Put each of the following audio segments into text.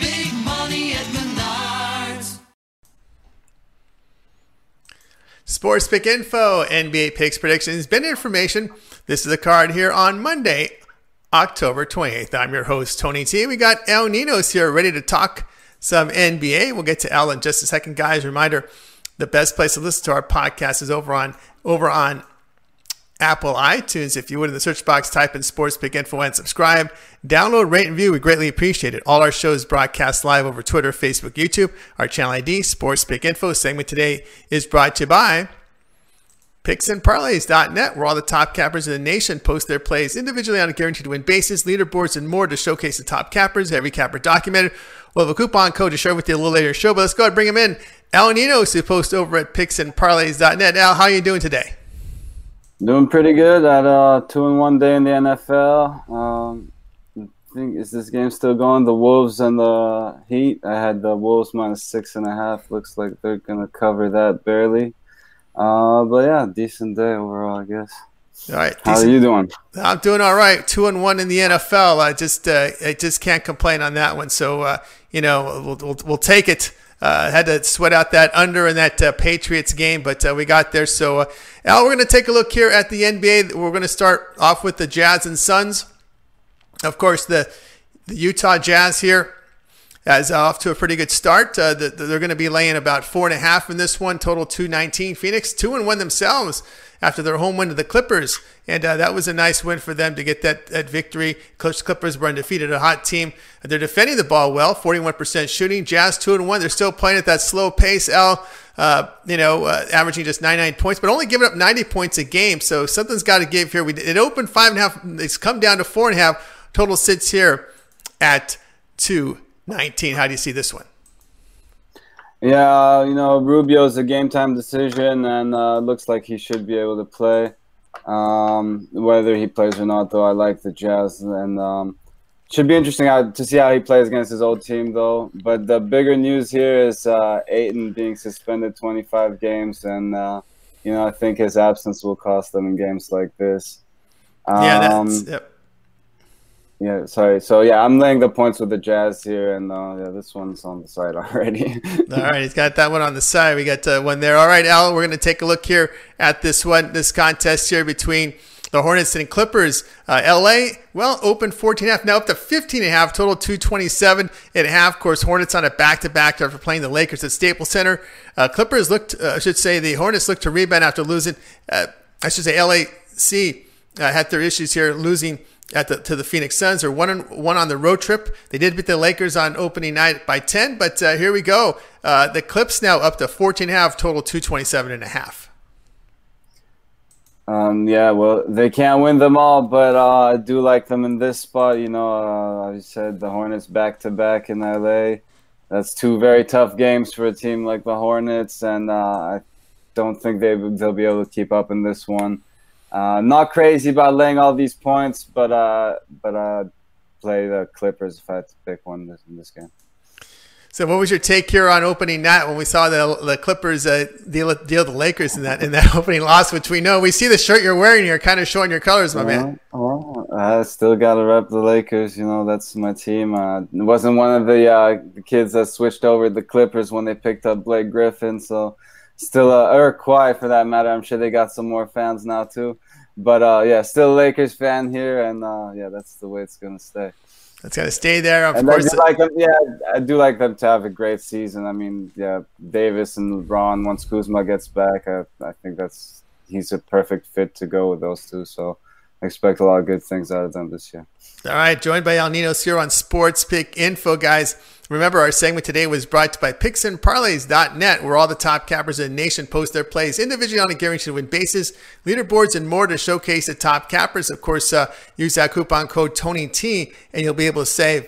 big money at Menards. Sports Pick Info, NBA picks, predictions, betting information. This is a card here on Monday, October 28th. I'm your host, Tony T. We got El Niños here ready to talk some NBA. We'll get to El in just a second, guys. Reminder, the best place to listen to our podcast is over on Apple iTunes. If you would, in the search box, type in Sports Pick Info and subscribe. Download, rate, and view. We greatly appreciate it. All our shows broadcast live over Twitter, Facebook, YouTube. Our channel ID, Sports Pick Info. Segment today is brought to you by PicksAndParlays.net, where all the top cappers in the nation post their plays individually on a guaranteed win basis, leaderboards, and more to showcase the top cappers. Every capper documented. We'll have a coupon code to share with you a little later in the show, but let's go ahead and bring him in. El Niño, who posts over at PicksAndParlays.net. Al, how are you doing today? Doing pretty good at 2-1 day in the NFL. I think, is this game still going? The Wolves and the Heat. I had the Wolves -6.5. Looks like they're gonna cover that barely. But yeah, decent day overall, I guess. All right. How are you doing? I'm doing all right. 2-1 in the NFL. I just can't complain on that one. So we'll take it. Had to sweat out that under in that Patriots game, but we got there. So, Al, we're going to take a look here at the NBA. We're going to start off with the Jazz and Suns. Of course, the Utah Jazz here is off to a pretty good start. They're going to be laying about 4.5 in this one, total 219. Phoenix 2-1 themselves after their home win to the Clippers, and that was a nice win for them to get that victory. Clippers were undefeated, a hot team. They're defending the ball well, 41% shooting. Jazz 2-1. They're still playing at that slow pace, Al. Averaging just 99 points, but only giving up 90 points a game. So something's got to give here. It opened 5.5. It's come down to 4.5. Total sits here at 219. How do you see this one? Yeah, Rubio's a game-time decision, and looks like he should be able to play. Whether he plays or not, though, I like the Jazz. And should be interesting to see how he plays against his old team, though. But the bigger news here is Ayton being suspended 25 games. And, I think his absence will cost them in games like this. Yep. Yeah, sorry. So, I'm laying the points with the Jazz here, and this one's on the side already. All right, he's got that one on the side. We got one there. All right, Al, we're going to take a look here at this one, this contest here between the Hornets and Clippers. L.A., open 14.5, now up to 15.5, total 227.5. Of course, Hornets on a back-to-back after playing the Lakers at Staples Center. The Hornets looked to rebound after losing. L.A.C. Had their issues here, losing to the Phoenix Suns. They're 1-1 on the road trip. They did beat the Lakers on opening night by 10, but here we go. The Clips now up to 14.5, total 227.5. They can't win them all, but I do like them in this spot. I said the Hornets back-to-back in L.A. That's two very tough games for a team like the Hornets, and I don't think they'll be able to keep up in this one. Not crazy about laying all these points, but play the Clippers if I had to pick one in this game. So, what was your take here on opening night when we saw the Clippers deal the Lakers in that opening loss, which we know? We see the shirt you're wearing here, kind of showing your colors, my man. Oh, I still gotta rep the Lakers. That's my team. It wasn't one of the kids that switched over the Clippers when they picked up Blake Griffin, so. Still, or quiet for that matter. I'm sure they got some more fans now too. But still a Lakers fan here, and that's the way it's going to stay. That's got to stay there. Of course. I do like them to have a great season. I mean, yeah, Davis and LeBron, once Kuzma gets back, I think he's a perfect fit to go with those two. So I expect a lot of good things out of them this year. All right. Joined by El Niño here on Sports Pick Info, guys. Remember, our segment today was brought to you by PicksAndParlays.net, where all the top cappers in the nation post their plays individually on a guaranteed win basis, leaderboards, and more to showcase the top cappers. Of course, use that coupon code TONYT, and you'll be able to save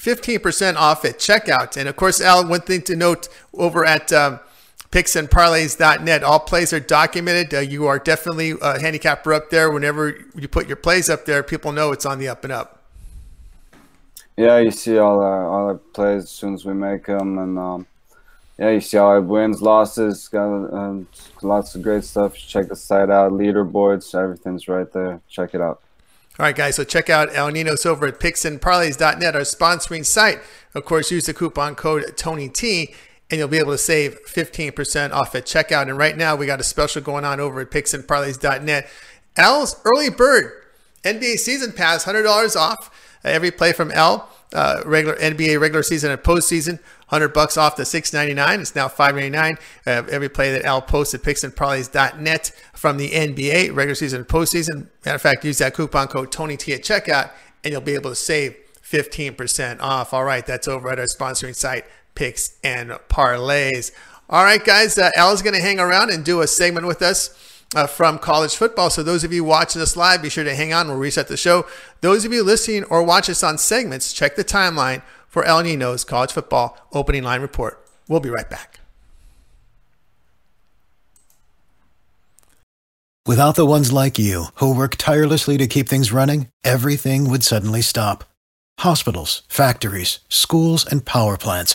15% off at checkout. And, of course, Al, one thing to note over at PicksAndParlays.net, all plays are documented. You are definitely a handicapper up there. Whenever you put your plays up there, people know it's on the up and up. Yeah, you see all our plays as soon as we make them, and you see all our wins, losses, got lots of great stuff. Check the site out, leaderboards, everything's right there. Check it out. All right, guys, so check out El Niño's over at PicksAndParlays.net, our sponsoring site. Of course, use the coupon code TONYT, and you'll be able to save 15% off at checkout. And right now, we got a special going on over at PicksAndParlays.net. Al's Early Bird NBA Season Pass, $100 off. Every play from L, regular NBA regular season and postseason, $100 off to $6.99. It's now $5.99. Every play that L posts at PicksAndParlays.net from the NBA regular season and postseason. Matter of fact, use that coupon code TONYT at checkout, and you'll be able to save 15% off. All right, that's over at our sponsoring site, Picks and Parlays. All right, guys, L is going to hang around and do a segment with us from college football. So those of you watching us live, be sure to hang on. We'll reset the show. Those of you listening or watch us on segments, check the timeline for El Niño's college football opening line report. We'll be right back. Without the ones like you who work tirelessly to keep things running, everything would suddenly stop. Hospitals, factories, schools, and power plants,